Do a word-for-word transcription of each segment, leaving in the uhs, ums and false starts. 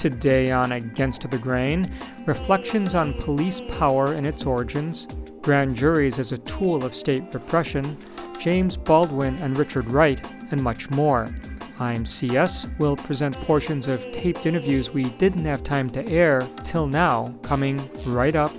Today on Against the Grain, reflections on police power and its origins, grand juries as a tool of state repression, James Baldwin and Richard Wright, and much more. I'm C S. We'll present portions of taped interviews we didn't have time to air till now, coming right up.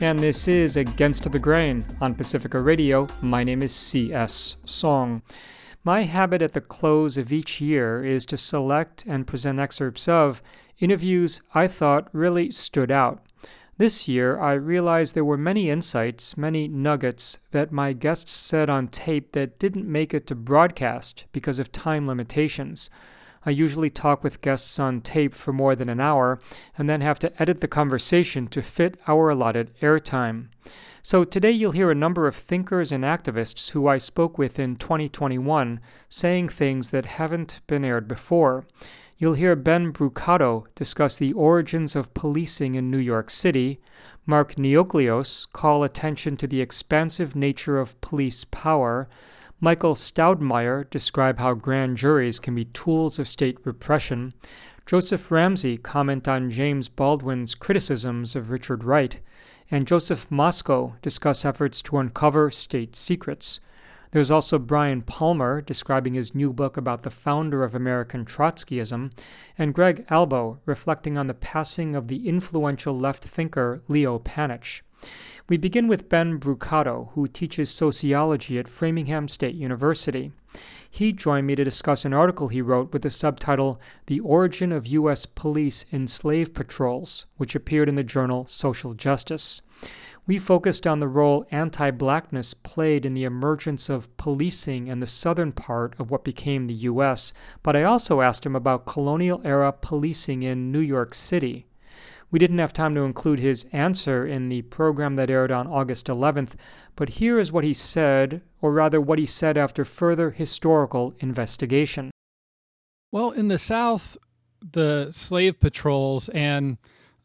And this is Against the Grain on Pacifica Radio. My name is C S. Song. My habit at the close of each year is to select and present excerpts of interviews I thought really stood out. This year, I realized there were many insights, many nuggets that my guests said on tape that didn't make it to broadcast because of time limitations. I usually talk with guests on tape for more than an hour and then have to edit the conversation to fit our allotted airtime. So today you'll hear a number of thinkers and activists who I spoke with in twenty twenty-one saying things that haven't been aired before. You'll hear Ben Brucato discuss the origins of policing in New York City, Mark Neocleous call attention to the expansive nature of police power, Michael Staudenmaier describe how grand juries can be tools of state repression, Joseph Ramsey comment on James Baldwin's criticisms of Richard Wright, and Joseph Masco discuss efforts to uncover state secrets. There's also Brian Palmer describing his new book about the founder of American Trotskyism, and Greg Albo reflecting on the passing of the influential left thinker Leo Panitch. We begin with Ben Brucato, who teaches sociology at Framingham State University. He joined me to discuss an article he wrote with the subtitle, The Origin of U S Police in Slave Patrols, which appeared in the journal Social Justice. We focused on the role anti-blackness played in the emergence of policing in the southern part of what became the U S, but I also asked him about colonial-era policing in New York City. We didn't have time to include his answer in the program that aired on August eleventh, but here is what he said, or rather what he said after further historical investigation. Well, in the South, the slave patrols and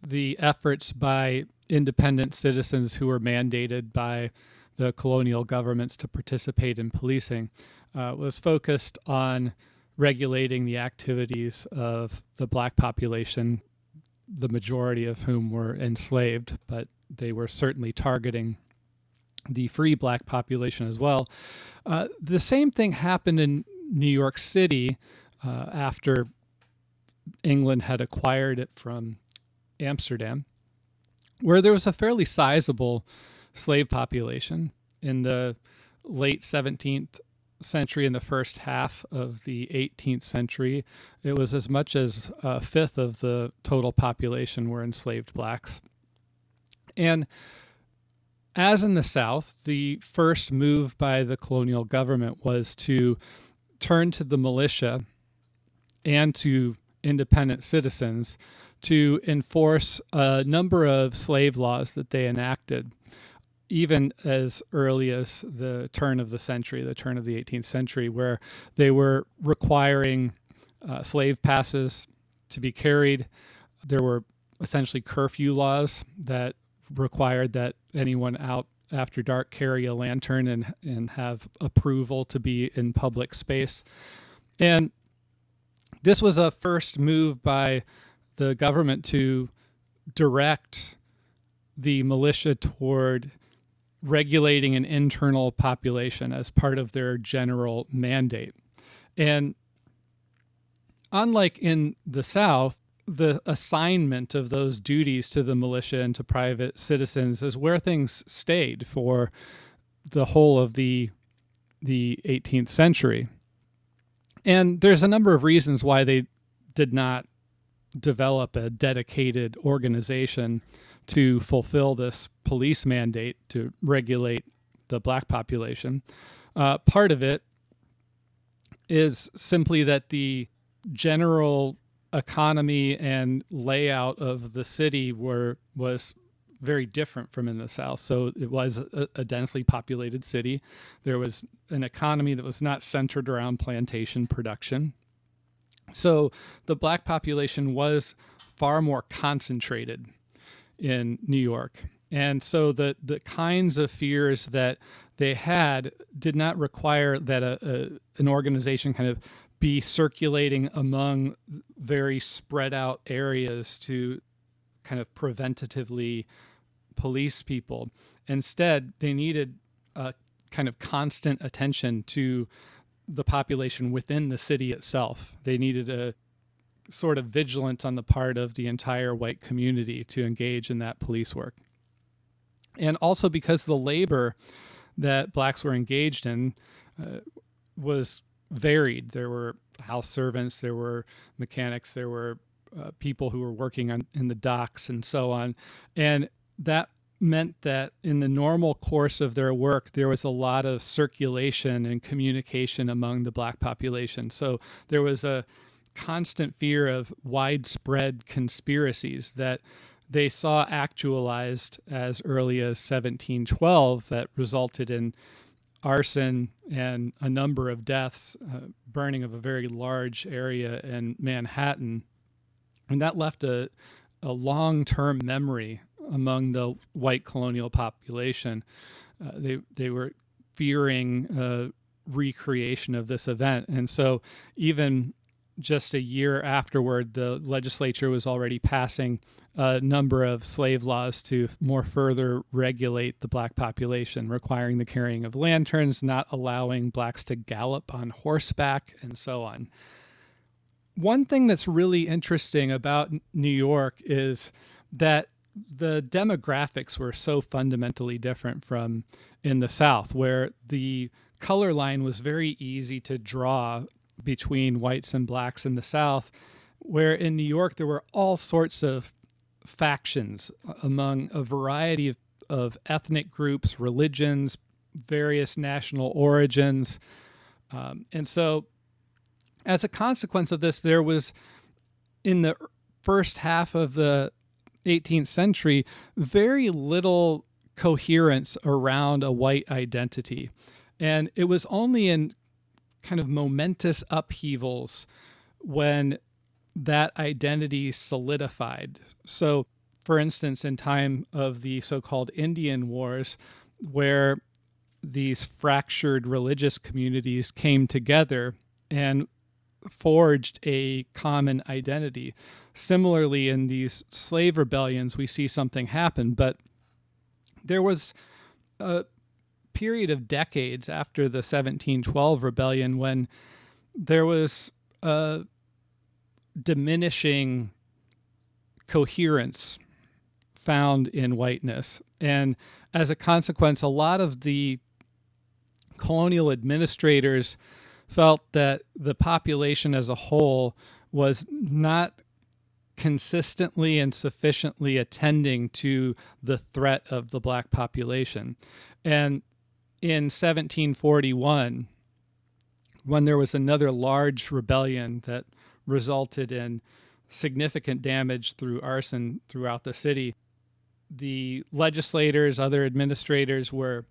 the efforts by independent citizens who were mandated by the colonial governments to participate in policing uh, was focused on regulating the activities of the black population, the majority of whom were enslaved, but they were certainly targeting the free black population as well. Uh, the same thing happened in New York City uh, after England had acquired it from Amsterdam, where there was a fairly sizable slave population in the late seventeenth century in the first half of the eighteenth century. It was as much as a fifth of the total population were enslaved blacks. And as in the South, the first move by the colonial government was to turn to the militia and to independent citizens to enforce a number of slave laws that they enacted, even as early as the turn of the century, the turn of the eighteenth century, where they were requiring uh, slave passes to be carried. There were essentially curfew laws that required that anyone out after dark carry a lantern and, and have approval to be in public space. And this was a first move by the government to direct the militia toward regulating an internal population as part of their general mandate. And unlike in the South, the assignment of those duties to the militia and to private citizens is where things stayed for the whole of the the eighteenth century. And there's a number of reasons why they did not develop a dedicated organization to fulfill this police mandate to regulate the black population. Uh, part of it is simply that the general economy and layout of the city were was very different from in the South. So it was a, a densely populated city. There was an economy that was not centered around plantation production. So the black population was far more concentrated in New York. And so the, the kinds of fears that they had did not require that a, a an organization kind of be circulating among very spread out areas to kind of preventatively police people. Instead, they needed a kind of constant attention to the population within the city itself. They needed a sort of vigilance on the part of the entire white community to engage in that police work. And also because the labor that blacks were engaged in uh, was varied. There were house servants, there were mechanics, there were uh, people who were working on in the docks and so on. And that meant that in the normal course of their work, there was a lot of circulation and communication among the black population. So there was a constant fear of widespread conspiracies that they saw actualized as early as seventeen twelve that resulted in arson and a number of deaths, uh, burning of a very large area in Manhattan. And that left a, a long-term memory among the white colonial population. Uh, they they were fearing uh, recreation of this event. And so even just a year afterward, the legislature was already passing a number of slave laws to more further regulate the black population, requiring the carrying of lanterns, not allowing blacks to gallop on horseback, and so on. One thing that's really interesting about New York is that the demographics were so fundamentally different from in the South, where the color line was very easy to draw between whites and blacks in the South, where in New York there were all sorts of factions among a variety of, of ethnic groups, religions, various national origins. Um, and so as a consequence of this, there was in the first half of the eighteenth century, very little coherence around a white identity. And it was only in kind of momentous upheavals when that identity solidified. So, for instance, in time of the so-called Indian Wars, where these fractured religious communities came together and forged a common identity. Similarly, in these slave rebellions, we see something happen, but there was a period of decades after the seventeen twelve rebellion when there was a diminishing coherence found in whiteness. And as a consequence, a lot of the colonial administrators felt that the population as a whole was not consistently and sufficiently attending to the threat of the black population. And in seventeen forty-one, when there was another large rebellion that resulted in significant damage through arson throughout the city, the legislators, other administrators were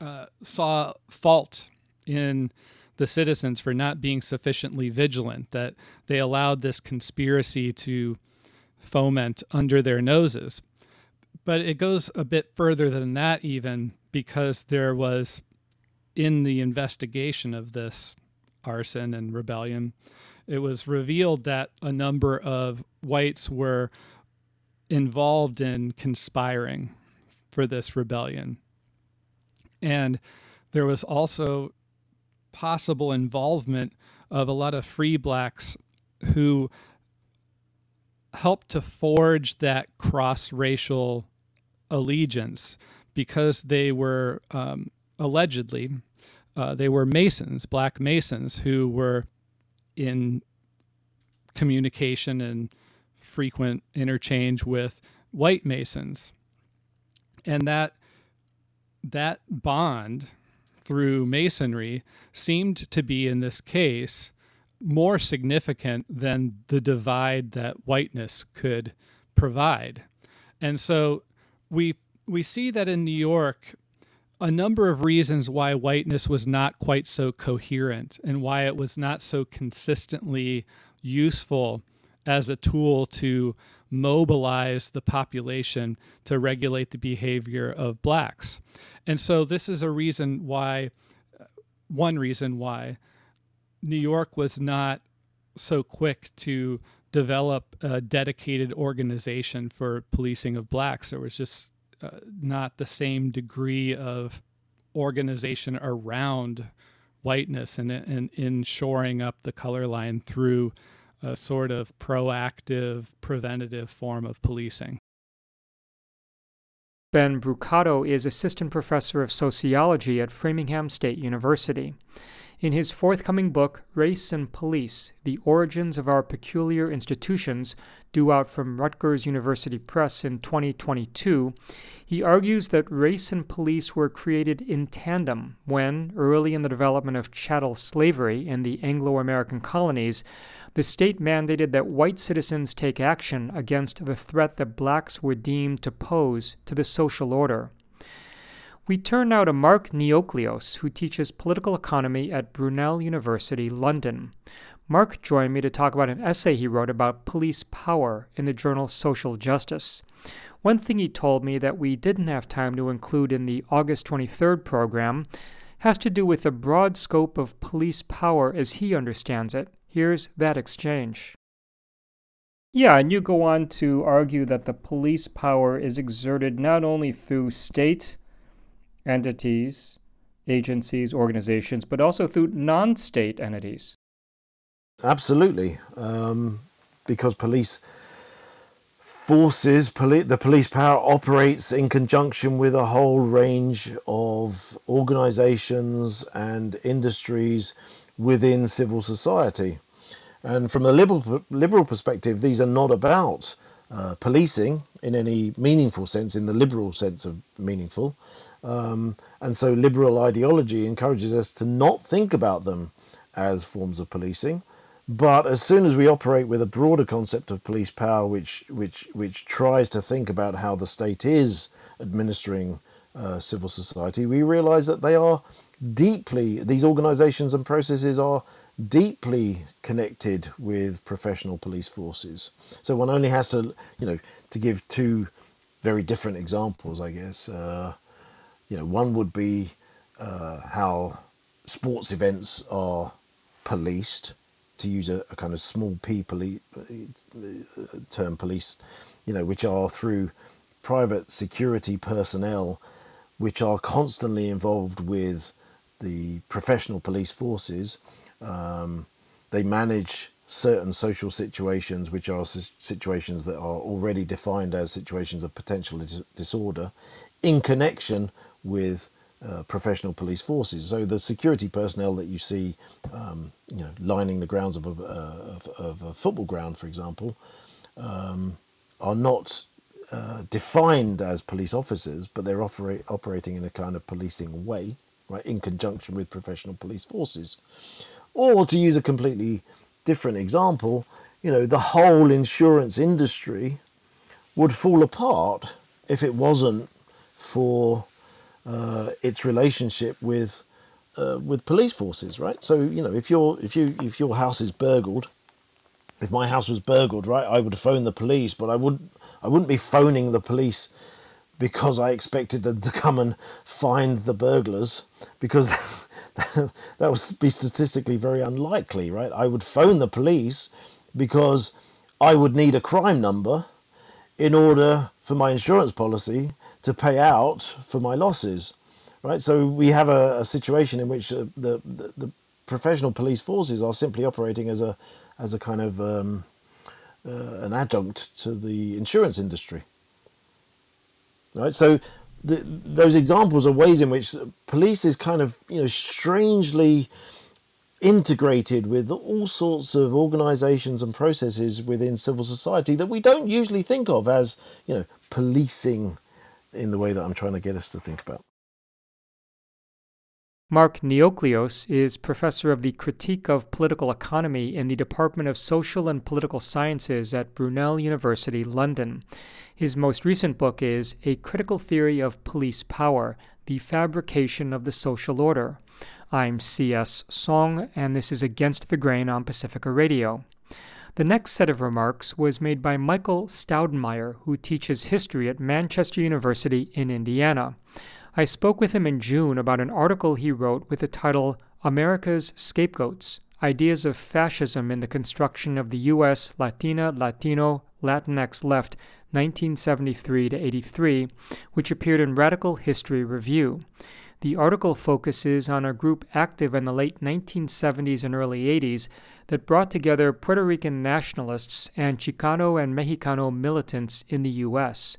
uh, saw fault in the citizens for not being sufficiently vigilant, that they allowed this conspiracy to foment under their noses. But it goes a bit further than that even, because there was, in the investigation of this arson and rebellion, it was revealed that a number of whites were involved in conspiring for this rebellion. And there was also possible involvement of a lot of free blacks who helped to forge that cross-racial allegiance, because they were um, allegedly, uh, they were Masons, black Masons, who were in communication and frequent interchange with white Masons. And that that bond through Masonry seemed to be, in this case, more significant than the divide that whiteness could provide. And so we we see that in New York, a number of reasons why whiteness was not quite so coherent and why it was not so consistently useful as a tool to mobilize the population to regulate the behavior of blacks. And so this is a reason why, one reason why New York was not so quick to develop a dedicated organization for policing of blacks. There was just Uh, not the same degree of organization around whiteness and, and in shoring up the color line through a sort of proactive, preventative form of policing. Ben Brucato is assistant professor of sociology at Framingham State University. In his forthcoming book, Race and Police, The Origins of Our Peculiar Institutions, due out from Rutgers University Press in twenty twenty-two, he argues that race and police were created in tandem when, early in the development of chattel slavery in the Anglo-American colonies, the state mandated that white citizens take action against the threat that blacks were deemed to pose to the social order. We turn now to Mark Neocleous, who teaches political economy at Brunel University, London. Mark joined me to talk about an essay he wrote about police power in the journal Social Justice. One thing he told me that we didn't have time to include in the August twenty-third program has to do with the broad scope of police power as he understands it. Here's that exchange. Yeah, and you go on to argue that the police power is exerted not only through state entities, agencies, organizations, but also through non-state entities. Absolutely, um, because police forces, poli- the police power operates in conjunction with a whole range of organizations and industries within civil society. And from a liberal, liberal perspective, these are not about uh, policing in any meaningful sense, in the liberal sense of meaningful. Um, and so liberal ideology encourages us to not think about them as forms of policing. But as soon as we operate with a broader concept of police power, which which which tries to think about how the state is administering uh, civil society, we realize that they are deeply, these organizations and processes are deeply connected with professional police forces. So one only has to, you know, to give two very different examples, I guess. Uh, You know, one would be uh, how sports events are policed, to use a, a kind of small p poli- term, police, you know, which are through private security personnel, which are constantly involved with the professional police forces. Um, they manage certain social situations, which are situations that are already defined as situations of potential dis- disorder, in connection with uh, professional police forces. So the security personnel that you see, um, you know, lining the grounds of a, uh, of, of a football ground, for example, um, are not uh, defined as police officers, but they're operate, operating in a kind of policing way, right, in conjunction with professional police forces. Or to use a completely different example, you know, the whole insurance industry would fall apart if it wasn't for Uh, its relationship with uh, with police forces, right? So you know, if your if you if your house is burgled, if my house was burgled, right, I would phone the police, but I wouldn't I wouldn't be phoning the police because I expected them to come and find the burglars, because that would be statistically very unlikely, right? I would phone the police because I would need a crime number in order for my insurance policy to pay out for my losses, right? So we have a, a situation in which the, the the professional police forces are simply operating as a as a kind of um, uh, an adjunct to the insurance industry, right? So the, those examples are ways in which police is kind of, you know, strangely integrated with all sorts of organizations and processes within civil society that we don't usually think of as, you know, policing in the way that I'm trying to get us to think about. Mark Neocleous is professor of the Critique of Political Economy in the Department of Social and Political Sciences at Brunel University, London. His most recent book is A Critical Theory of Police Power, The Fabrication of the Social Order. I'm C S. Song, and this is Against the Grain on Pacifica Radio. The next set of remarks was made by Michael Staudenmaier, who teaches history at Manchester University in Indiana. I spoke with him in June about an article he wrote with the title America's Scapegoats, Ideas of Fascism in the Construction of the U S. Latina, Latino, Latinx Left, nineteen seventy-three to eighty-three, which appeared in Radical History Review. The article focuses on a group active in the late nineteen seventies and early eighties that brought together Puerto Rican nationalists and Chicano and Mexicano militants in the U S.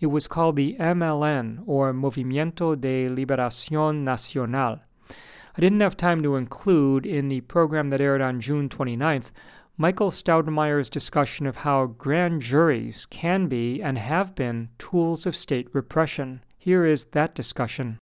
It was called the M L N, or Movimiento de Liberación Nacional. I didn't have time to include in the program that aired on June twenty-ninth Michael Staudenmaier's discussion of how grand juries can be and have been tools of state repression. Here is that discussion.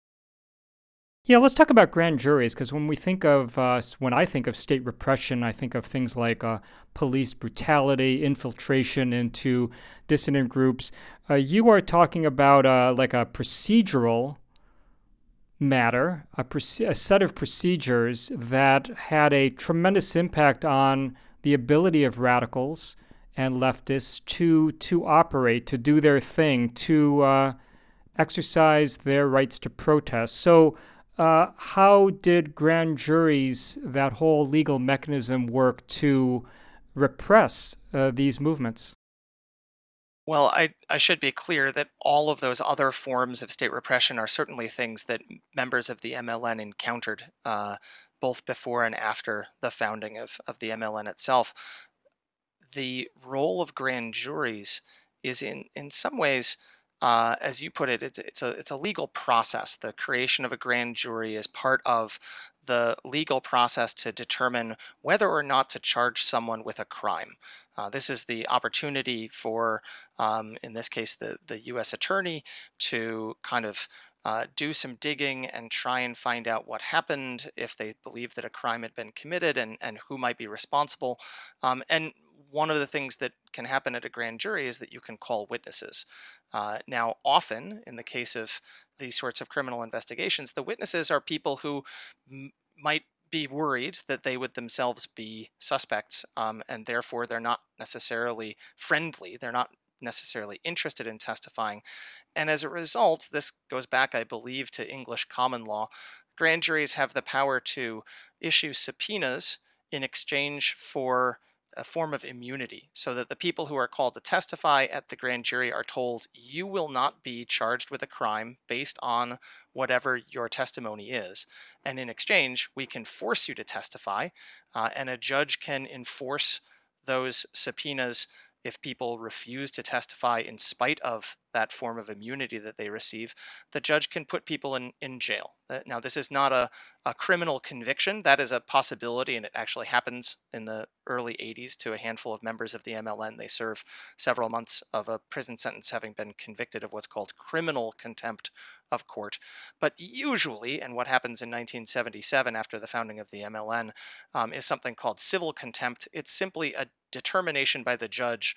Yeah, let's talk about grand juries, because when we think of, uh, when I think of state repression, I think of things like uh, police brutality, infiltration into dissident groups. Uh, you are talking about uh, like a procedural matter, a, proce- a set of procedures that had a tremendous impact on the ability of radicals and leftists to to operate, to do their thing, to uh, exercise their rights to protest. So. Uh, how did grand juries, that whole legal mechanism, work to repress uh, these movements? Well, I, I should be clear that all of those other forms of state repression are certainly things that members of the M L N encountered, uh, both before and after the founding of, of the M L N itself. The role of grand juries is in, in some ways... Uh, as you put it, it's, it's a it's a legal process. The creation of a grand jury is part of the legal process to determine whether or not to charge someone with a crime. Uh, this is the opportunity for, um, in this case, the, the U S attorney to kind of uh, do some digging and try and find out what happened, if they believe that a crime had been committed, and, and who might be responsible. Um, and one of the things that can happen at a grand jury is that you can call witnesses. Uh, now, often, in the case of these sorts of criminal investigations, the witnesses are people who m- might be worried that they would themselves be suspects, um, and therefore they're not necessarily friendly. They're not necessarily interested in testifying. And as a result, this goes back, I believe, to English common law. Grand juries have the power to issue subpoenas in exchange for a form of immunity, so that the people who are called to testify at the grand jury are told, you will not be charged with a crime based on whatever your testimony is. And in exchange, we can force you to testify, uh, and a judge can enforce those subpoenas if people refuse to testify in spite of that form of immunity that they receive. The judge can put people in, in jail. Uh, now, this is not a, a criminal conviction. That is a possibility, and it actually happens in the early eighties to a handful of members of the M L N. They serve several months of a prison sentence having been convicted of what's called criminal contempt of court. But usually, and what happens in nineteen seventy-seven after the founding of the M L N, um, is something called civil contempt. It's simply a determination by the judge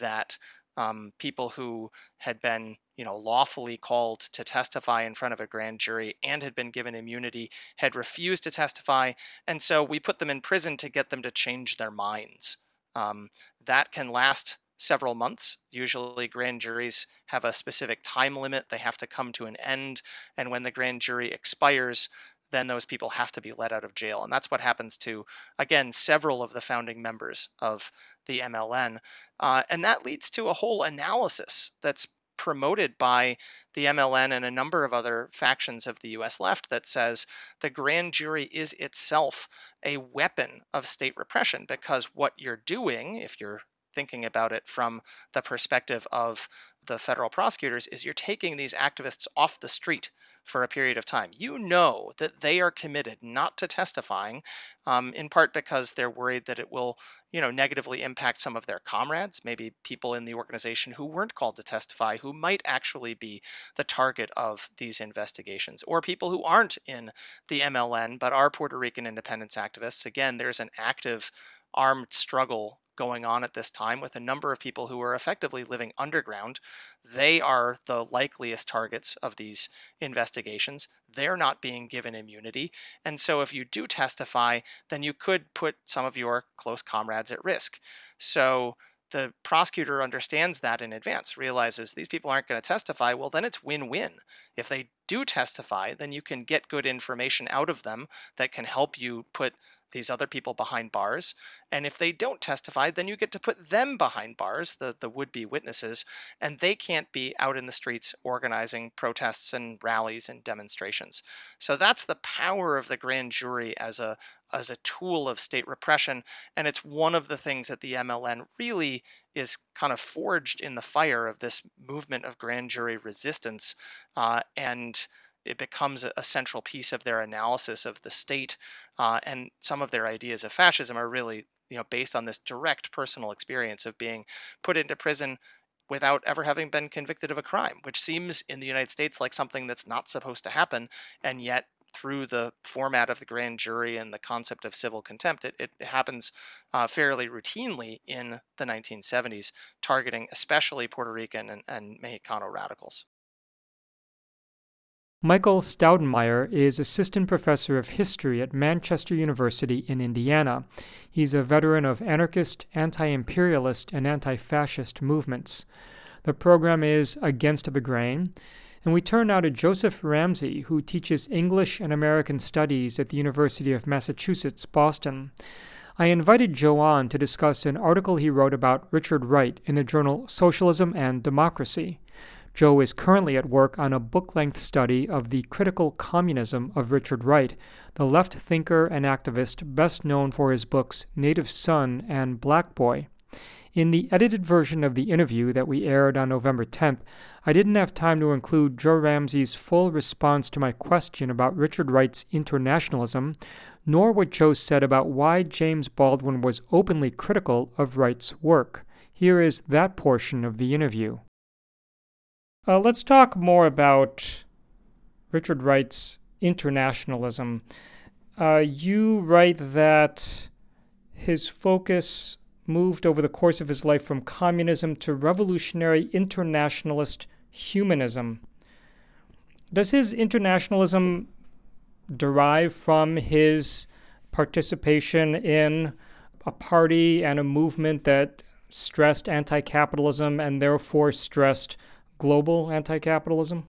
that um, people who had been, you know, lawfully called to testify in front of a grand jury and had been given immunity had refused to testify, and so we put them in prison to get them to change their minds. Um, that can last several months. Usually grand juries have a specific time limit. They have to come to an end, and when the grand jury expires, then those people have to be let out of jail. And that's what happens to, again, several of the founding members of the M L N. Uh, and that leads to a whole analysis that's promoted by the M L N and a number of other factions of the U S left that says the grand jury is itself a weapon of state repression, because what you're doing, if you're thinking about it from the perspective of the federal prosecutors, is you're taking these activists off the street. for a period of time, you know that they are committed not to testifying, um, in part because they're worried that it will, you know, negatively impact some of their comrades, maybe people in the organization who weren't called to testify, who might actually be the target of these investigations, or people who aren't in the M L N but are Puerto Rican independence activists. Again, there's an active armed struggle going on at this time with a number of people who are effectively living underground. They are the likeliest targets of these investigations. They're not being given immunity. And so if you do testify, then you could put some of your close comrades at risk. So the prosecutor understands that in advance, realizes these people aren't going to testify. Well, then it's win-win. If they do testify, then you can get good information out of them that can help you put these other people behind bars. And if they don't testify, then you get to put them behind bars, the, the would-be witnesses, and they can't be out in the streets organizing protests and rallies and demonstrations. So that's the power of the grand jury as a, as a tool of state repression. And it's one of the things that the M L N really is kind of forged in the fire of this movement of grand jury resistance. Uh, and it becomes a central piece of their analysis of the state, uh, and some of their ideas of fascism are really, you know, based on this direct personal experience of being put into prison without ever having been convicted of a crime, which seems in the United States like something that's not supposed to happen, and yet through the format of the grand jury and the concept of civil contempt, it, it happens uh, fairly routinely in the nineteen seventies, targeting especially Puerto Rican and, and Mexicano radicals. Michael Staudenmaier is assistant professor of history at Manchester University in Indiana. He's a veteran of anarchist, anti-imperialist, and anti-fascist movements. The program is Against the Grain, and we turn now to Joseph Ramsey, who teaches English and American Studies at the University of Massachusetts Boston. I invited Joe on to discuss an article he wrote about Richard Wright in the journal Socialism and Democracy. Joe is currently at work on a book-length study of the critical communism of Richard Wright, the left thinker and activist best known for his books Native Son and Black Boy. In the edited version of the interview that we aired on November tenth, I didn't have time to include Joe Ramsey's full response to my question about Richard Wright's internationalism, nor what Joe said about why James Baldwin was openly critical of Wright's work. Here is that portion of the interview. Uh, let's talk more about Richard Wright's internationalism. Uh, you write that his focus moved over the course of his life from communism to revolutionary internationalist humanism. Does his internationalism derive from his participation in a party and a movement that stressed anti-capitalism and therefore stressed global anti-capitalism?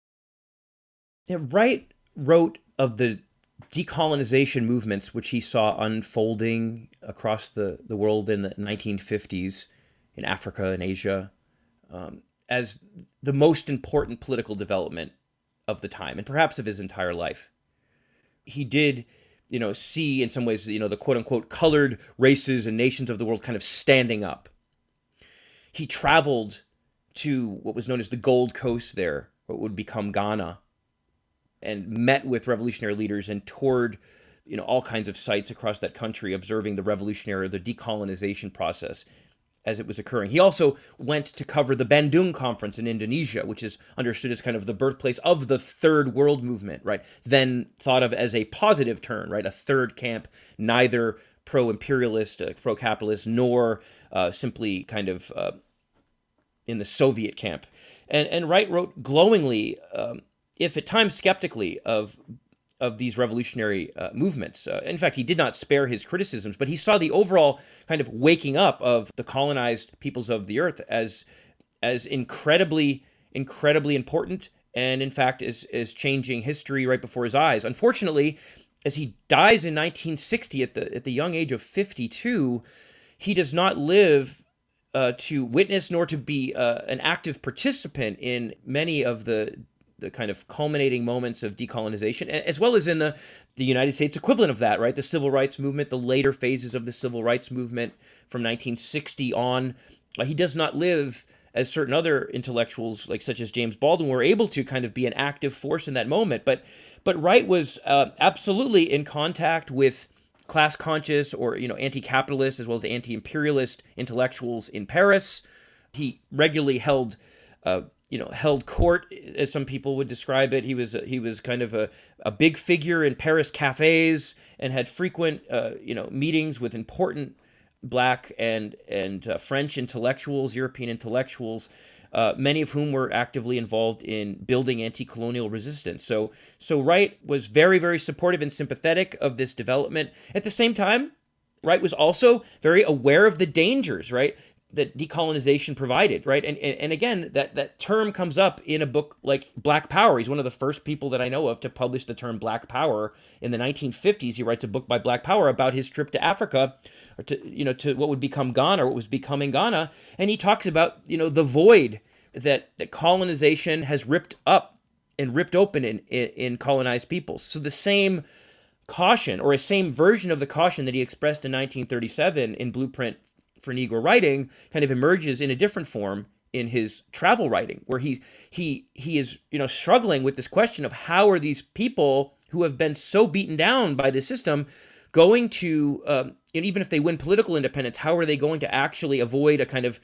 Yeah, Wright wrote of the decolonization movements which he saw unfolding across the, the world in the nineteen fifties, in Africa and Asia, um, as the most important political development of the time, and perhaps of his entire life. He did, you know, see in some ways, you know, the quote-unquote colored races and nations of the world kind of standing up. He traveled to what was known as the Gold Coast there, what would become Ghana, and met with revolutionary leaders and toured, you know, all kinds of sites across that country, observing the revolutionary, the decolonization process as it was occurring. He also went to cover the Bandung Conference in Indonesia, which is understood as kind of the birthplace of the Third World Movement, right? Then thought of as a positive turn, right? A third camp, neither pro-imperialist, uh, pro-capitalist, nor uh, simply kind of... Uh, in the Soviet camp. And and Wright wrote glowingly, um, if at times skeptically, of of these revolutionary uh, movements. Uh, in fact, he did not spare his criticisms, but he saw the overall kind of waking up of the colonized peoples of the earth as as incredibly, incredibly important, and in fact is, is changing history right before his eyes. Unfortunately, as he dies in nineteen sixty at the at the young age of fifty-two, he does not live Uh, to witness nor to be uh, an active participant in many of the the kind of culminating moments of decolonization, as well as in the, the United States equivalent of that, right? The Civil Rights Movement, the later phases of the Civil Rights Movement from nineteen sixty on. Uh, he does not live as certain other intellectuals, like such as James Baldwin, were able to kind of be an active force in that moment. But but Wright was uh, absolutely in contact with class conscious or, you know, anti-capitalist as well as anti-imperialist intellectuals in Paris. He regularly held, uh, you know, held court, as some people would describe it. He was he was kind of a, a big figure in Paris cafes and had frequent, uh, you know, meetings with important Black and and uh, French intellectuals, European intellectuals, uh, many of whom were actively involved in building anti-colonial resistance. So so Wright was very, very supportive and sympathetic of this development. At the same time, Wright was also very aware of the dangers, right, that decolonization provided, right? And, and and again, that that term comes up in a book like Black Power. He's one of the first people that I know of to publish the term Black Power. In the nineteen fifties, he writes a book by Black Power about his trip to Africa, or to, you know, to what would become Ghana, or what was becoming Ghana. And he talks about, you know, the void that, that colonization has ripped up and ripped open in, in, in colonized peoples. So the same caution, or a same version of the caution that he expressed in nineteen thirty-seven in Blueprint for Negro Writing kind of emerges in a different form in his travel writing, where he he he is, you know, struggling with this question of how are these people who have been so beaten down by this system going to, um, and even if they win political independence, how are they going to actually avoid a kind of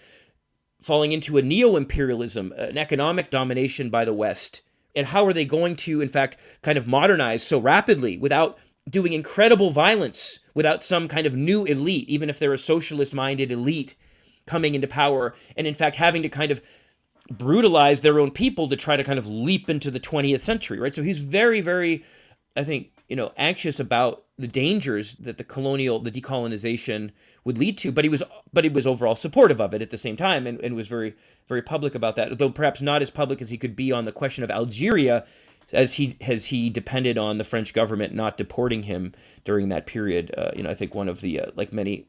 falling into a neo-imperialism, an economic domination by the West? And how are they going to, in fact, kind of modernize so rapidly without doing incredible violence, without some kind of new elite, even if they're a socialist-minded elite coming into power, and in fact having to kind of brutalize their own people to try to kind of leap into the twentieth century, right? So he's very, very, I think, you know, anxious about the dangers that the colonial, the decolonization would lead to, but he was, but he was overall supportive of it at the same time, and, and was very, very public about that, though perhaps not as public as he could be on the question of Algeria, as he as he depended on the French government not deporting him during that period. Uh, you know, I think one of the, uh, like many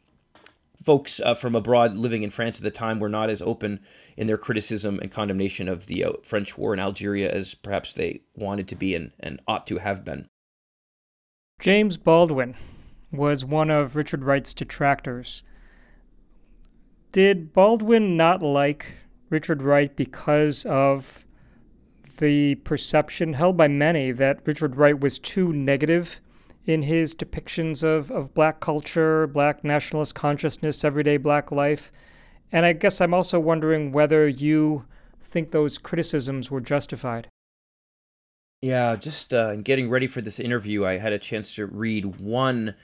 folks uh, from abroad living in France at the time, were not as open in their criticism and condemnation of the uh, French war in Algeria as perhaps they wanted to be and, and ought to have been. James Baldwin was one of Richard Wright's detractors. Did Baldwin not like Richard Wright because of the perception held by many that Richard Wright was too negative in his depictions of, of Black culture, Black nationalist consciousness, everyday Black life? And I guess I'm also wondering whether you think those criticisms were justified. Yeah, just uh, getting ready for this interview, I had a chance to read one,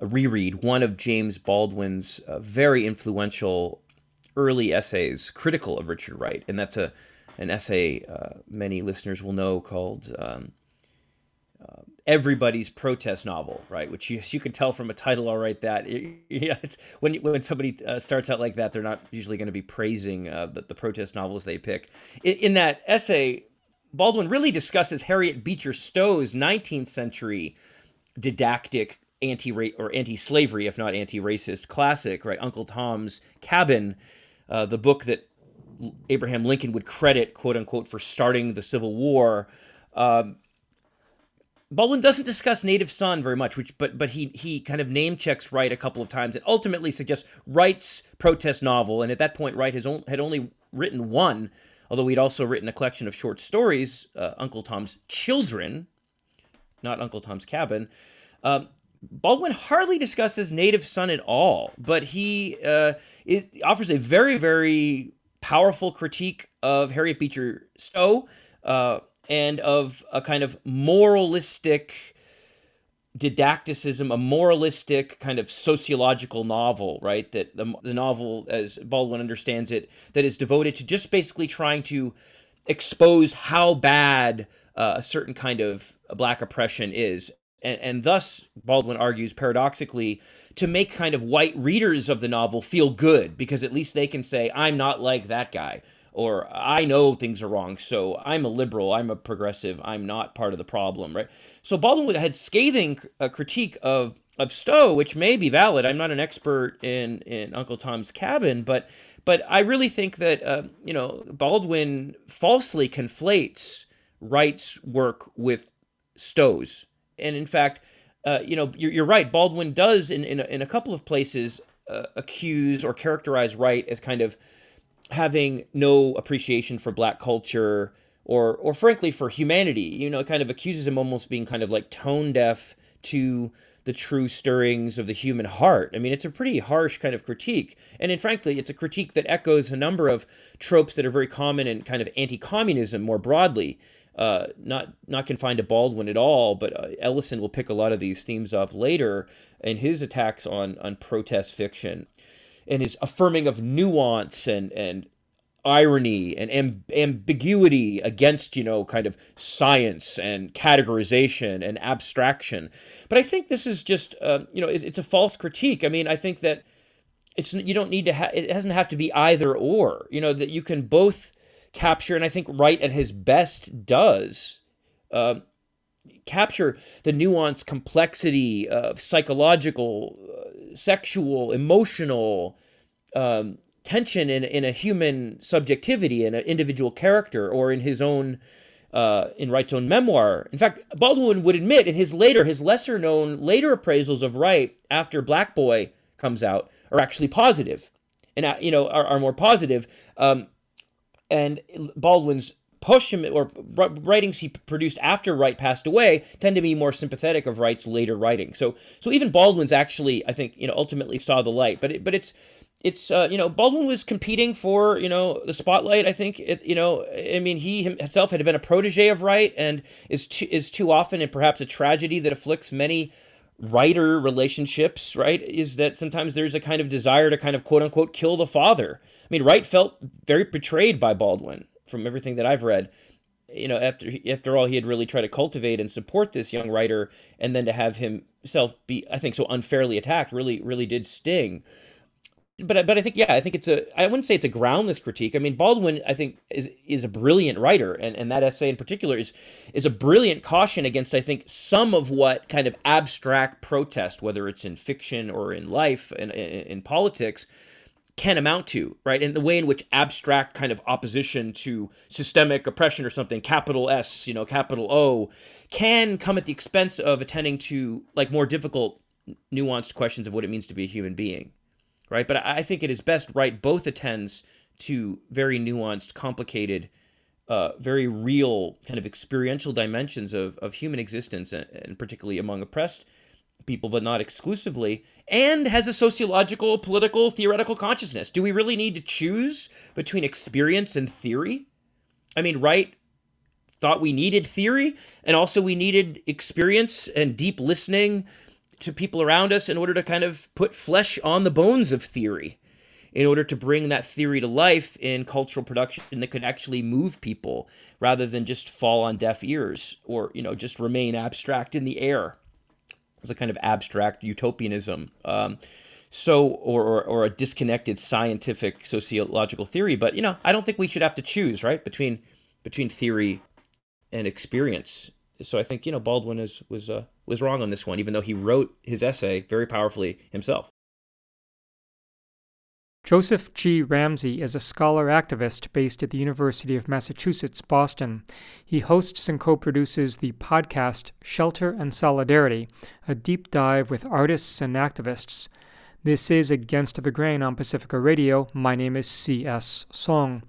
uh, reread one of James Baldwin's uh, very influential early essays critical of Richard Wright, and that's a an essay uh, many listeners will know called um, uh, Everybody's Protest Novel, right? Which you, you can tell from a title, all right, that it, yeah, it's, when when somebody uh, starts out like that, they're not usually going to be praising uh, the, the protest novels they pick. In, in that essay, Baldwin really discusses Harriet Beecher Stowe's nineteenth century didactic anti-ra- or anti-slavery, if not anti-racist classic, right? Uncle Tom's Cabin, uh, the book that Abraham Lincoln would credit, quote unquote, for starting the Civil War. Um, Baldwin doesn't discuss Native Son very much, which but but he he kind of name checks Wright a couple of times and ultimately suggests Wright's protest novel. And at that point, Wright has on, had only written one, although he'd also written a collection of short stories, uh, Uncle Tom's Children, not Uncle Tom's Cabin. Um, Baldwin hardly discusses Native Son at all, but he uh, it offers a very, very powerful critique of Harriet Beecher Stowe uh, and of a kind of moralistic didacticism, a moralistic kind of sociological novel, right? That the, the novel, as Baldwin understands it, that is devoted to just basically trying to expose how bad uh, a certain kind of Black oppression is. And, and thus, Baldwin argues paradoxically, to make kind of white readers of the novel feel good, because at least they can say, I'm not like that guy, or I know things are wrong, so I'm a liberal, I'm a progressive, I'm not part of the problem, right? So Baldwin had scathing uh, critique of, of Stowe, which may be valid. I'm not an expert in, in Uncle Tom's Cabin, but but I really think that uh, you know, Baldwin falsely conflates Wright's work with Stowe's. And in fact, uh, you know, you're, you're right. Baldwin does in in a, in a couple of places uh, accuse or characterize Wright as kind of having no appreciation for black culture or, or frankly, for humanity. You know, it kind of accuses him almost being kind of like tone deaf to the true stirrings of the human heart. I mean, it's a pretty harsh kind of critique. And then, frankly, it's a critique that echoes a number of tropes that are very common in kind of anti-communism more broadly. Uh, not not confined to Baldwin at all, but uh, Ellison will pick a lot of these themes up later in his attacks on, on protest fiction and his affirming of nuance and, and irony and amb- ambiguity against, you know, kind of science and categorization and abstraction. But I think this is just, uh, you know, it's, it's a false critique. I mean, I think that it's, you don't need to have, it doesn't have to be either or, you know, that you can both capture, and I think Wright at his best does, uh, capture the nuance, complexity of psychological, uh, sexual, emotional, um, tension in in a human subjectivity, in an individual character, or in his own, uh, in Wright's own memoir. In fact, Baldwin would admit in his later, his lesser known later appraisals of Wright after Black Boy comes out are actually positive, and uh, you know are, are more positive. Um, and Baldwin's posthumous or writings he produced after Wright passed away tend to be more sympathetic of Wright's later writing. So so even Baldwin's actually, I think, you know ultimately saw the light, but it, but it's. It's, uh, you know, Baldwin was competing for, you know, the spotlight, I think, it, you know, I mean, he himself had been a protege of Wright and is too, is too often, and perhaps a tragedy that afflicts many writer relationships, right, is that sometimes there's a kind of desire to kind of, quote unquote, kill the father. I mean, Wright felt very betrayed by Baldwin from everything that I've read. You know, after after all, he had really tried to cultivate and support this young writer, and then to have himself be, I think, so unfairly attacked really, really did sting. But but I think, yeah, I think it's a, I wouldn't say it's a groundless critique. I mean, Baldwin, I think, is is a brilliant writer. And, and that essay in particular is is a brilliant caution against, I think, some of what kind of abstract protest, whether it's in fiction or in life and in, in politics, can amount to, right? And the way in which abstract kind of opposition to systemic oppression or something, capital S, you know, capital O, can come at the expense of attending to like more difficult, nuanced questions of what it means to be a human being. Right, but I think it is best Wright both attends to very nuanced, complicated, uh, very real kind of experiential dimensions of, of human existence, and, and particularly among oppressed people, but not exclusively, and has a sociological, political, theoretical consciousness. Do we really need to choose between experience and theory? I mean, Wright thought we needed theory, and also we needed experience and deep listening to people around us in order to kind of put flesh on the bones of theory, in order to bring that theory to life in cultural production that could actually move people rather than just fall on deaf ears or, you know, just remain abstract in the air. It's a kind of abstract utopianism. Um, so, or, or, or a disconnected scientific sociological theory, but, you know, I don't think we should have to choose, right, between, between theory and experience. So I think, you know, Baldwin is, was, uh, was wrong on this one, even though he wrote his essay very powerfully himself. Joseph G. Ramsey is a scholar activist based at the University of Massachusetts, Boston. He hosts and co-produces the podcast Shelter and Solidarity, a deep dive with artists and activists. This is Against the Grain on Pacifica Radio. My name is C S. Song.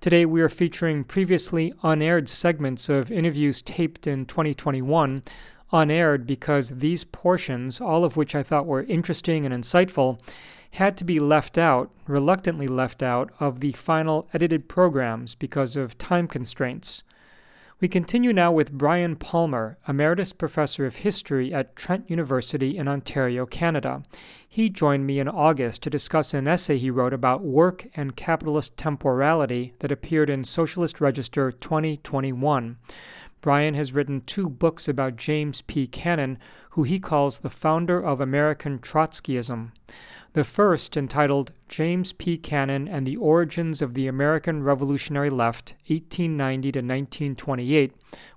Today we are featuring previously unaired segments of interviews taped in twenty twenty-one, unaired because these portions, all of which I thought were interesting and insightful, had to be left out, reluctantly left out, of the final edited programs because of time constraints. We continue now with Brian Palmer, Emeritus Professor of History at Trent University in Ontario, Canada. He joined me in August to discuss an essay he wrote about work and capitalist temporality that appeared in Socialist Register twenty twenty-one. Brian has written two books about James P. Cannon, who he calls the founder of American Trotskyism. The first, entitled James P. Cannon and the Origins of the American Revolutionary Left, eighteen ninety to nineteen twenty-eight,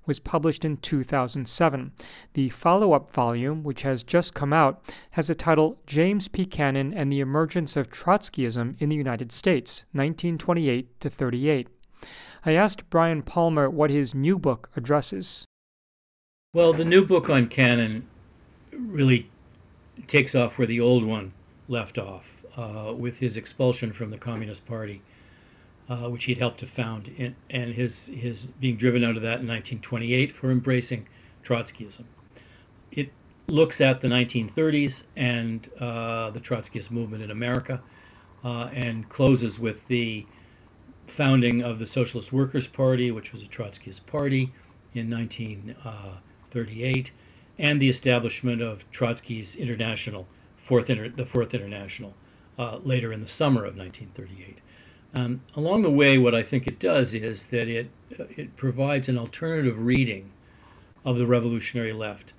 was published in two thousand seven. The follow-up volume, which has just come out, has the title James P. Cannon and the Emergence of Trotskyism in the United States, nineteen twenty-eight to thirty-eight. I asked Brian Palmer what his new book addresses. Well, the new book on Cannon really takes off where the old one left off, uh, with his expulsion from the Communist Party uh, which he'd helped to found, in, and his, his being driven out of that in nineteen twenty-eight for embracing Trotskyism. It looks at the nineteen thirties and uh, the Trotskyist movement in America, uh, and closes with the founding of the Socialist Workers' Party, which was a Trotskyist party, in nineteen thirty-eight, and the establishment of Trotsky's International, Fourth Inter- the Fourth International, uh, later in the summer of nineteen thirty-eight. Um, along the way, what I think it does is that it it provides an alternative reading of the revolutionary left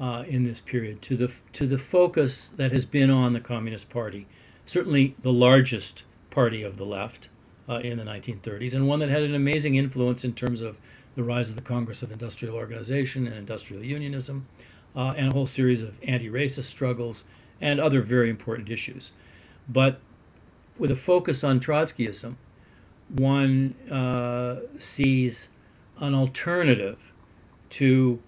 uh, in this period to the to the focus that has been on the Communist Party, certainly the largest party of the left uh, in the nineteen thirties, and one that had an amazing influence in terms of the rise of the Congress of Industrial Organization and industrial unionism, uh, and a whole series of anti-racist struggles and other very important issues. But with a focus on Trotskyism, one uh, sees an alternative to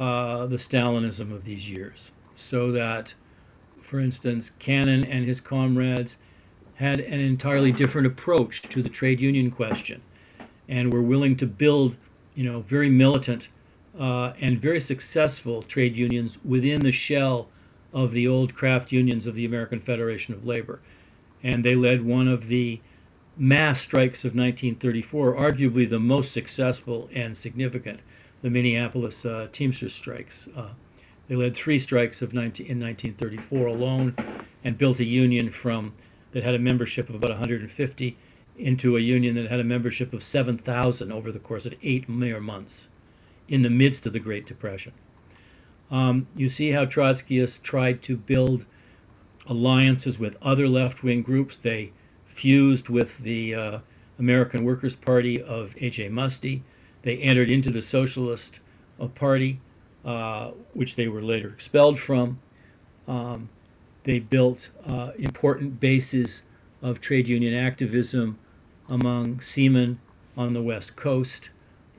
uh, the Stalinism of these years. So that, for instance, Cannon and his comrades had an entirely different approach to the trade union question, and were willing to build You know, very militant uh, and very successful trade unions within the shell of the old craft unions of the American Federation of Labor. And they led one of the mass strikes of nineteen thirty-four, arguably the most successful and significant, the Minneapolis uh, Teamsters strikes. Uh, they led three strikes of nineteen, in nineteen thirty-four alone, and built a union from that had a membership of about one hundred fifty into a union that had a membership of seven thousand over the course of eight mere months in the midst of the Great Depression. Um, you see how Trotskyists tried to build alliances with other left-wing groups. They fused with the uh, American Workers' Party of H A Musty. They entered into the Socialist uh, Party, uh, which they were later expelled from. Um, they built uh, important bases of trade union activism among seamen on the West Coast,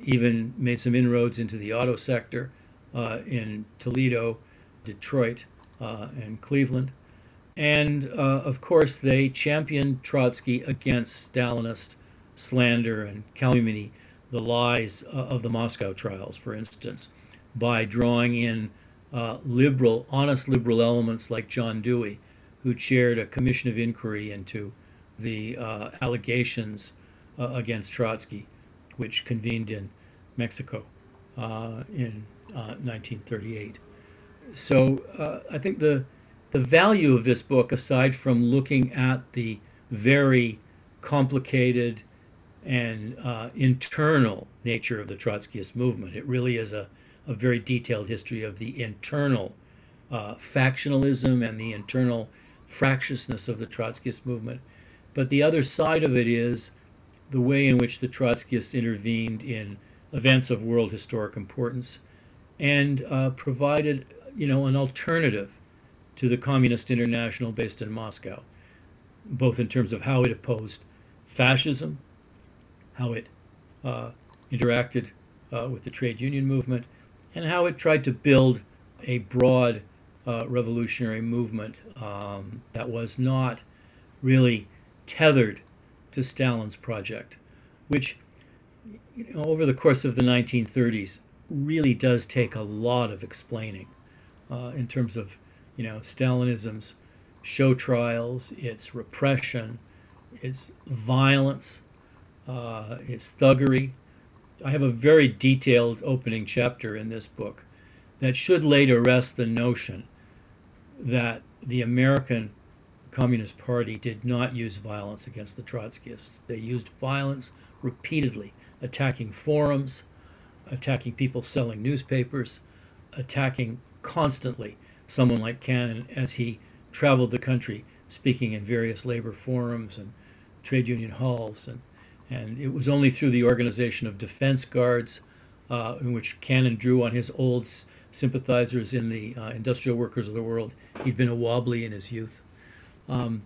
even made some inroads into the auto sector uh, in Toledo, Detroit, uh, and Cleveland. And, uh, of course, they championed Trotsky against Stalinist slander and calumny, the lies uh, of the Moscow trials, for instance, by drawing in uh, liberal, honest liberal elements like John Dewey, who chaired a commission of inquiry into the uh, allegations uh, against Trotsky, which convened in Mexico uh, in uh, nineteen thirty-eight. So uh, I think the the value of this book, aside from looking at the very complicated and uh, internal nature of the Trotskyist movement, it really is a, a very detailed history of the internal uh, factionalism and the internal fractiousness of the Trotskyist movement. But the other side of it is the way in which the Trotskyists intervened in events of world historic importance and uh, provided, you know, an alternative to the Communist International based in Moscow, both in terms of how it opposed fascism, how it uh, interacted uh, with the trade union movement, and how it tried to build a broad Uh, revolutionary movement um, that was not really tethered to Stalin's project, which, you know, over the course of the nineteen thirties really does take a lot of explaining uh, in terms of, you know, Stalinism's show trials, its repression, its violence, uh, its thuggery. I have a very detailed opening chapter in this book that should lay to rest the notion that the American Communist Party did not use violence against the Trotskyists. They used violence repeatedly, attacking forums, attacking people selling newspapers, attacking constantly someone like Cannon as he traveled the country speaking in various labor forums and trade union halls. And, and it was only through the organization of defense guards, uh, in which Cannon drew on his old sympathizers in the uh, industrial workers of the world. He'd been a wobbly in his youth. Um,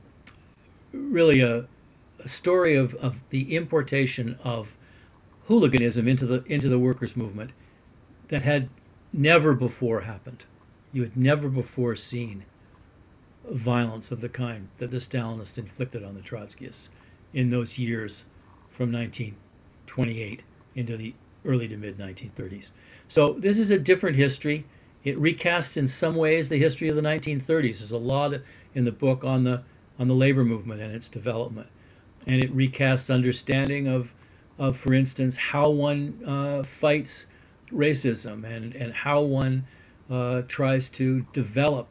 really a, a story of, of the importation of hooliganism into the into the workers' movement that had never before happened. You had never before seen violence of the kind that the Stalinists inflicted on the Trotskyists in those years from nineteen twenty-eight into the early to mid nineteen thirties. So this is a different history. It recasts in some ways the history of the nineteen thirties. There's a lot in the book on the on the labor movement and its development. And it recasts understanding of, of for instance, how one uh, fights racism and, and how one uh, tries to develop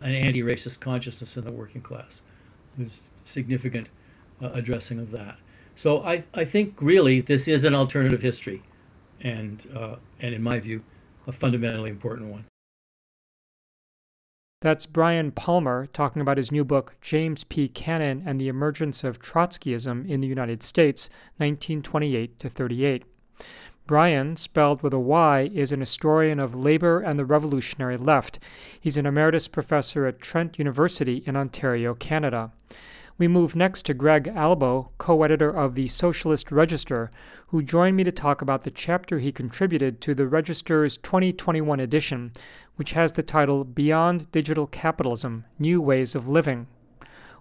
an anti-racist consciousness in the working class. There's significant uh, addressing of that. So I, I think really this is an alternative history and, uh, and in my view, a fundamentally important one. That's Brian Palmer talking about his new book, James P. Cannon and the Emergence of Trotskyism in the United States, nineteen twenty-eight to thirty-eight. Brian, spelled with a Y, is an historian of labor and the revolutionary left. He's an emeritus professor at Trent University in Ontario, Canada. We move next to Greg Albo, co-editor of the Socialist Register, who joined me to talk about the chapter he contributed to the Register's twenty twenty-one edition, which has the title Beyond Digital Capitalism, New Ways of Living.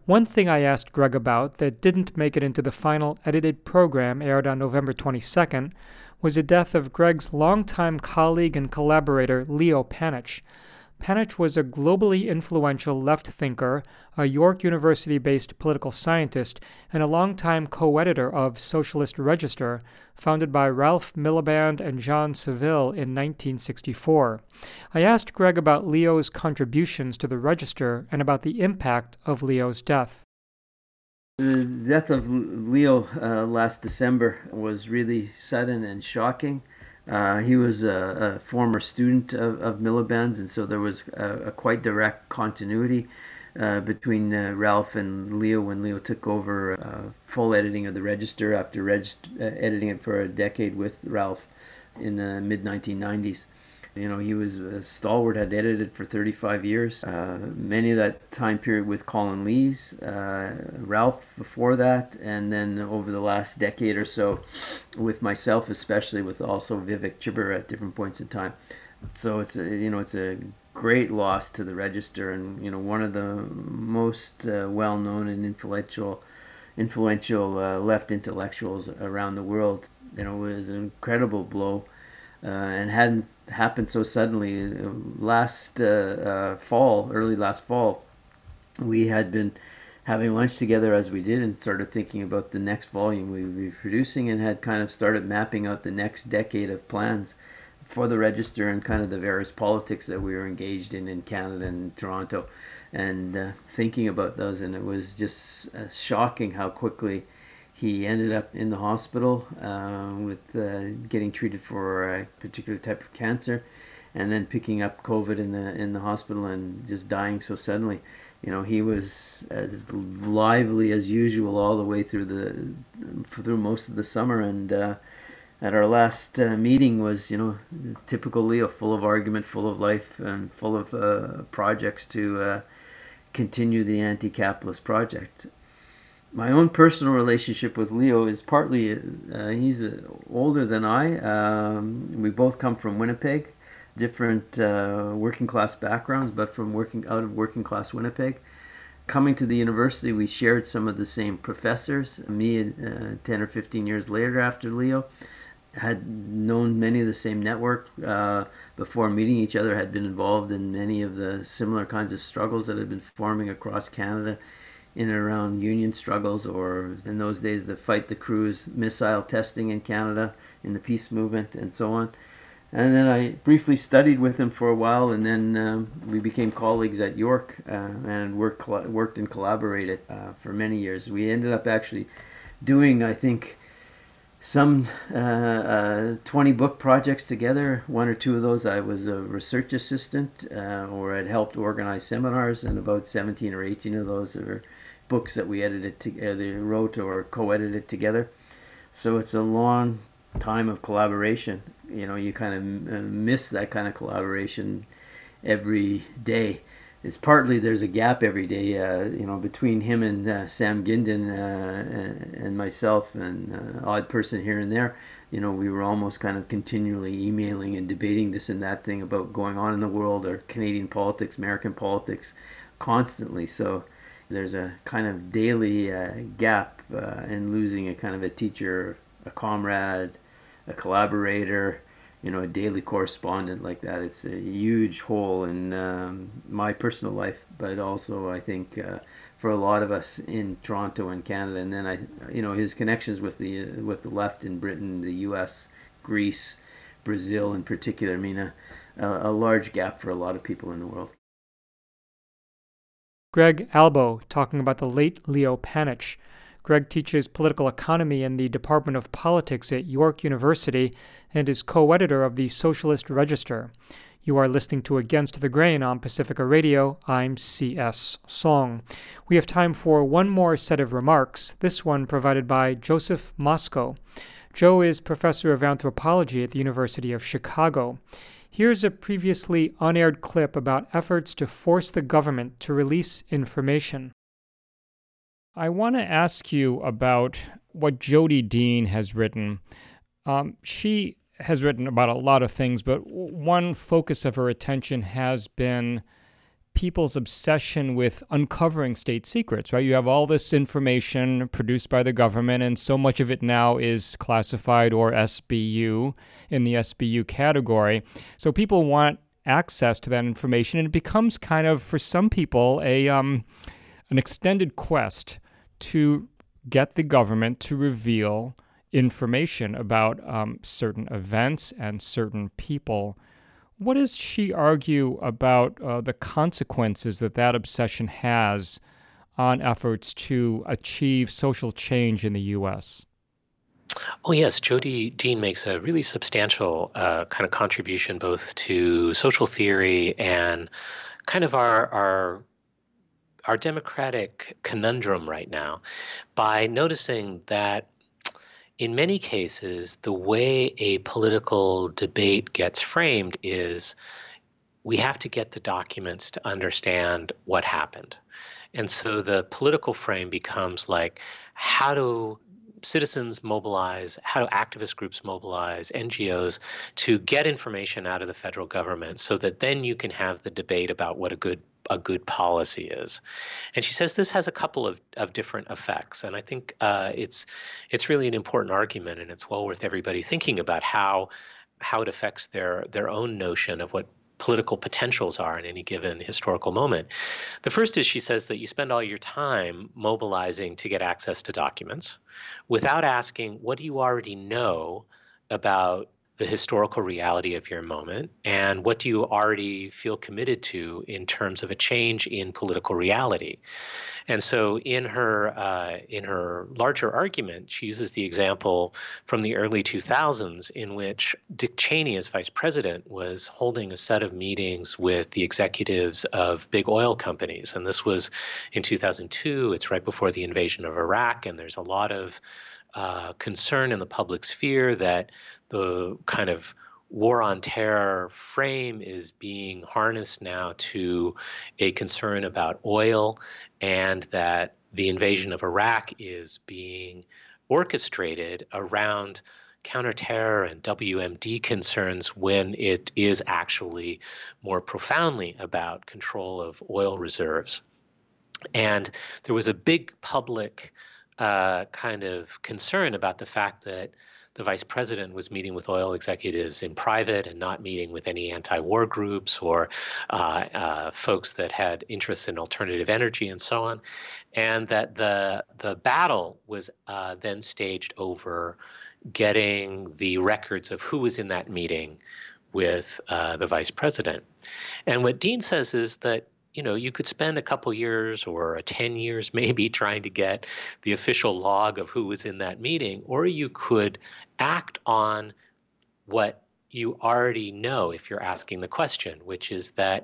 One thing I asked Greg about that didn't make it into the final edited program aired on November twenty-second was the death of Greg's longtime colleague and collaborator, Leo Panitch. Panitch was a globally influential left thinker, a York University-based political scientist, and a longtime co-editor of Socialist Register, founded by Ralph Miliband and John Seville in nineteen sixty-four. I asked Greg about Leo's contributions to the Register and about the impact of Leo's death. The death of Leo uh, last December was really sudden and shocking. Uh, he was a, a former student of, of Miliband's, and so there was a, a quite direct continuity uh, between uh, Ralph and Leo when Leo took over uh, full editing of the Register after reg- uh, editing it for a decade with Ralph in the mid nineteen nineties. You know, he was a stalwart, had edited for thirty-five years, uh, many of that time period with Colin Lees, uh, Ralph before that, and then over the last decade or so with myself, especially with also Vivek Chibber at different points in time. So it's a, you know, it's a great loss to the Register and, you know, one of the most uh, well-known and influential, influential uh, left intellectuals around the world. You know, it was an incredible blow. Uh, and hadn't happened so suddenly. Last uh, uh, fall, early last fall, we had been having lunch together as we did and started thinking about the next volume we would be producing and had kind of started mapping out the next decade of plans for the Register and kind of the various politics that we were engaged in in Canada and Toronto and uh, thinking about those. And it was just uh, shocking how quickly he ended up in the hospital uh, with uh, getting treated for a particular type of cancer, and then picking up COVID in the in the hospital and just dying so suddenly. You know, he was as lively as usual all the way through the through most of the summer. And uh, at our last uh, meeting was, you know, typical Leo, full of argument, full of life, and full of uh, projects to uh, continue the anti-capitalist project. My own personal relationship with Leo is partly, uh, he's uh, older than I. Um, we both come from Winnipeg, different uh, working class backgrounds, but from working out of working class Winnipeg. Coming to the university, we shared some of the same professors. Me, uh, ten or fifteen years later after Leo, had known many of the same network uh, before meeting each other, had been involved in many of the similar kinds of struggles that had been forming across Canada in and around union struggles, or in those days the Fight the Crews missile testing in Canada, in the peace movement, and so on. And then I briefly studied with him for a while, and then um, we became colleagues at York uh, and worked, worked and collaborated uh, for many years. We ended up actually doing, I think, some uh, uh, twenty book projects together. One or two of those I was a research assistant uh, or had helped organize seminars, and about seventeen or eighteen of those are books that we edited together, wrote or co-edited together. So it's a long time of collaboration. You know, you kind of miss that kind of collaboration every day. It's partly there's a gap every day, uh, you know, between him and uh, Sam Gindin uh, and myself and an uh, odd person here and there. You know, we were almost kind of continually emailing and debating this and that thing about going on in the world or Canadian politics, American politics, constantly. So there's a kind of daily uh, gap uh, and losing a kind of a teacher, a comrade, a collaborator, you know, a daily correspondent like that. It's a huge hole in um, my personal life, but also I think uh, for a lot of us in Toronto and Canada. And then I, you know, his connections with the with the left in Britain, the U S, Greece, Brazil in particular. I mean, a, a large gap for a lot of people in the world. Greg Albo talking about the late Leo Panitch. Greg teaches political economy in the Department of Politics at York University and is co-editor of the Socialist Register. You are listening to Against the Grain on Pacifica Radio. I'm C S. Song. We have time for one more set of remarks, this one provided by Joseph Masco. Joe is professor of anthropology at the University of Chicago. Here's a previously unaired clip about efforts to force the government to release information. I want to ask you about what Jody Dean has written. Um, she has written about a lot of things, but one focus of her attention has been people's obsession with uncovering state secrets, right? You have all this information produced by the government, and so much of it now is classified or S B U, in the S B U category. So people want access to that information, and it becomes kind of, for some people, a um, an extended quest to get the government to reveal information about um, certain events and certain people. What does she argue about uh, the consequences that that obsession has on efforts to achieve social change in the U S? Oh, yes. Jody Dean makes a really substantial uh, kind of contribution both to social theory and kind of our our our democratic conundrum right now by noticing that in many cases, the way a political debate gets framed is we have to get the documents to understand what happened. And so the political frame becomes like, how do citizens mobilize, how do activist groups mobilize, N G Os, to get information out of the federal government so that then you can have the debate about what a good a good policy is. And she says this has a couple of, of different effects. And I think uh, it's it's really an important argument, and it's well worth everybody thinking about how how it affects their their own notion of what political potentials are in any given historical moment. The first is she says that you spend all your time mobilizing to get access to documents without asking, what do you already know about the historical reality of your moment, and what do you already feel committed to in terms of a change in political reality? And so, in her uh, in her larger argument, she uses the example from the early two thousands, in which Dick Cheney, as vice president, was holding a set of meetings with the executives of big oil companies, and this was in two thousand two. It's right before the invasion of Iraq, and there's a lot of Uh, concern in the public sphere that the kind of war on terror frame is being harnessed now to a concern about oil, and that the invasion of Iraq is being orchestrated around counterterror and W M D concerns when it is actually more profoundly about control of oil reserves. And there was a big public Uh, kind of concern about the fact that the vice president was meeting with oil executives in private and not meeting with any anti-war groups or uh, uh, folks that had interests in alternative energy and so on, and that the the battle was uh, then staged over getting the records of who was in that meeting with uh, the vice president. And what Dean says is that, you know, you could spend a couple years or ten years maybe trying to get the official log of who was in that meeting, or you could act on what you already know if you're asking the question, which is that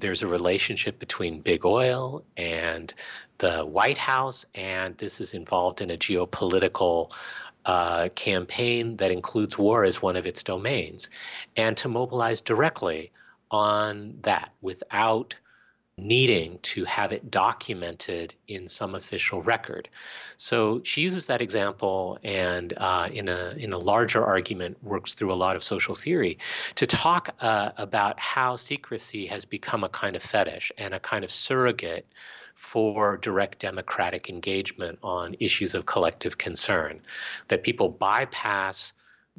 there's a relationship between big oil and the White House, and this is involved in a geopolitical uh, campaign that includes war as one of its domains, and to mobilize directly on that without needing to have it documented in some official record. So she uses that example, and uh, in a in a larger argument works through a lot of social theory to talk uh, about how secrecy has become a kind of fetish and a kind of surrogate for direct democratic engagement on issues of collective concern, that people bypass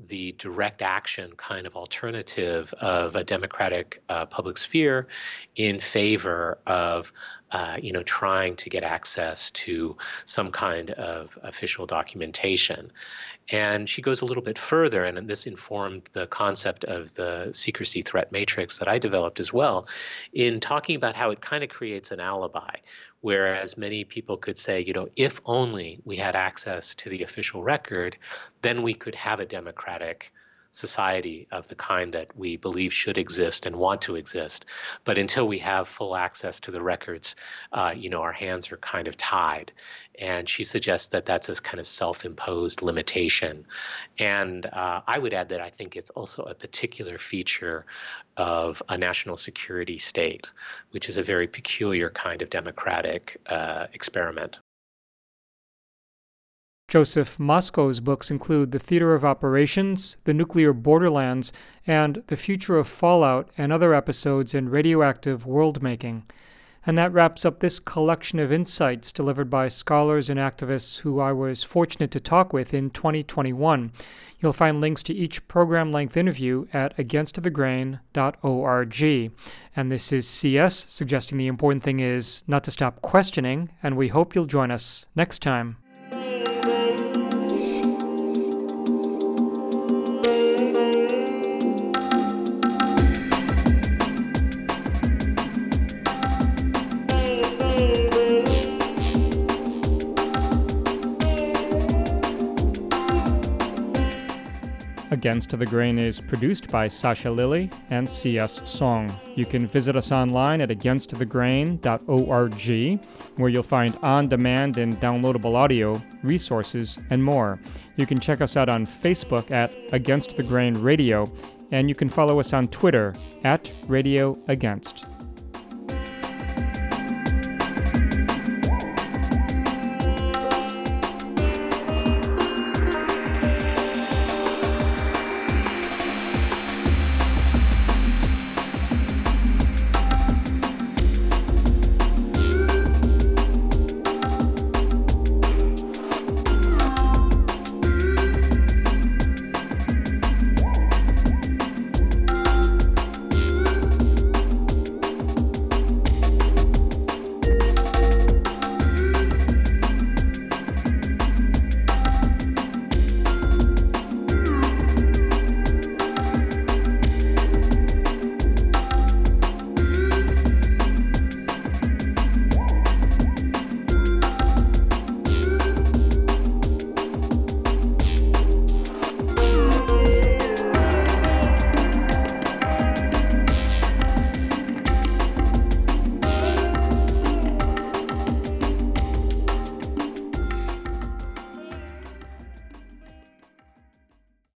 the direct action kind of alternative of a democratic uh, public sphere in favor of, uh, you know, trying to get access to some kind of official documentation. And she goes a little bit further, and this informed the concept of the secrecy threat matrix that I developed as well, in talking about how it kind of creates an alibi, whereas many people could say, you know, if only we had access to the official record, then we could have a democratic society of the kind that we believe should exist and want to exist. But until we have full access to the records, uh, you know, our hands are kind of tied. And she suggests that that's this kind of self-imposed limitation. And uh, I would add that I think it's also a particular feature of a national security state, which is a very peculiar kind of democratic uh, experiment. Joseph Masco's books include The Theater of Operations, The Nuclear Borderlands, and The Future of Fallout and Other Episodes in Radioactive Worldmaking. And that wraps up this collection of insights delivered by scholars and activists who I was fortunate to talk with in twenty twenty-one. You'll find links to each program-length interview at against the grain dot org. And this is C S suggesting the important thing is not to stop questioning, and we hope you'll join us next time. Against the Grain is produced by Sasha Lilly and C S. Song. You can visit us online at against the grain dot org, where you'll find on-demand and downloadable audio, resources, and more. You can check us out on Facebook at Against the Grain Radio, and you can follow us on Twitter at Radio Against.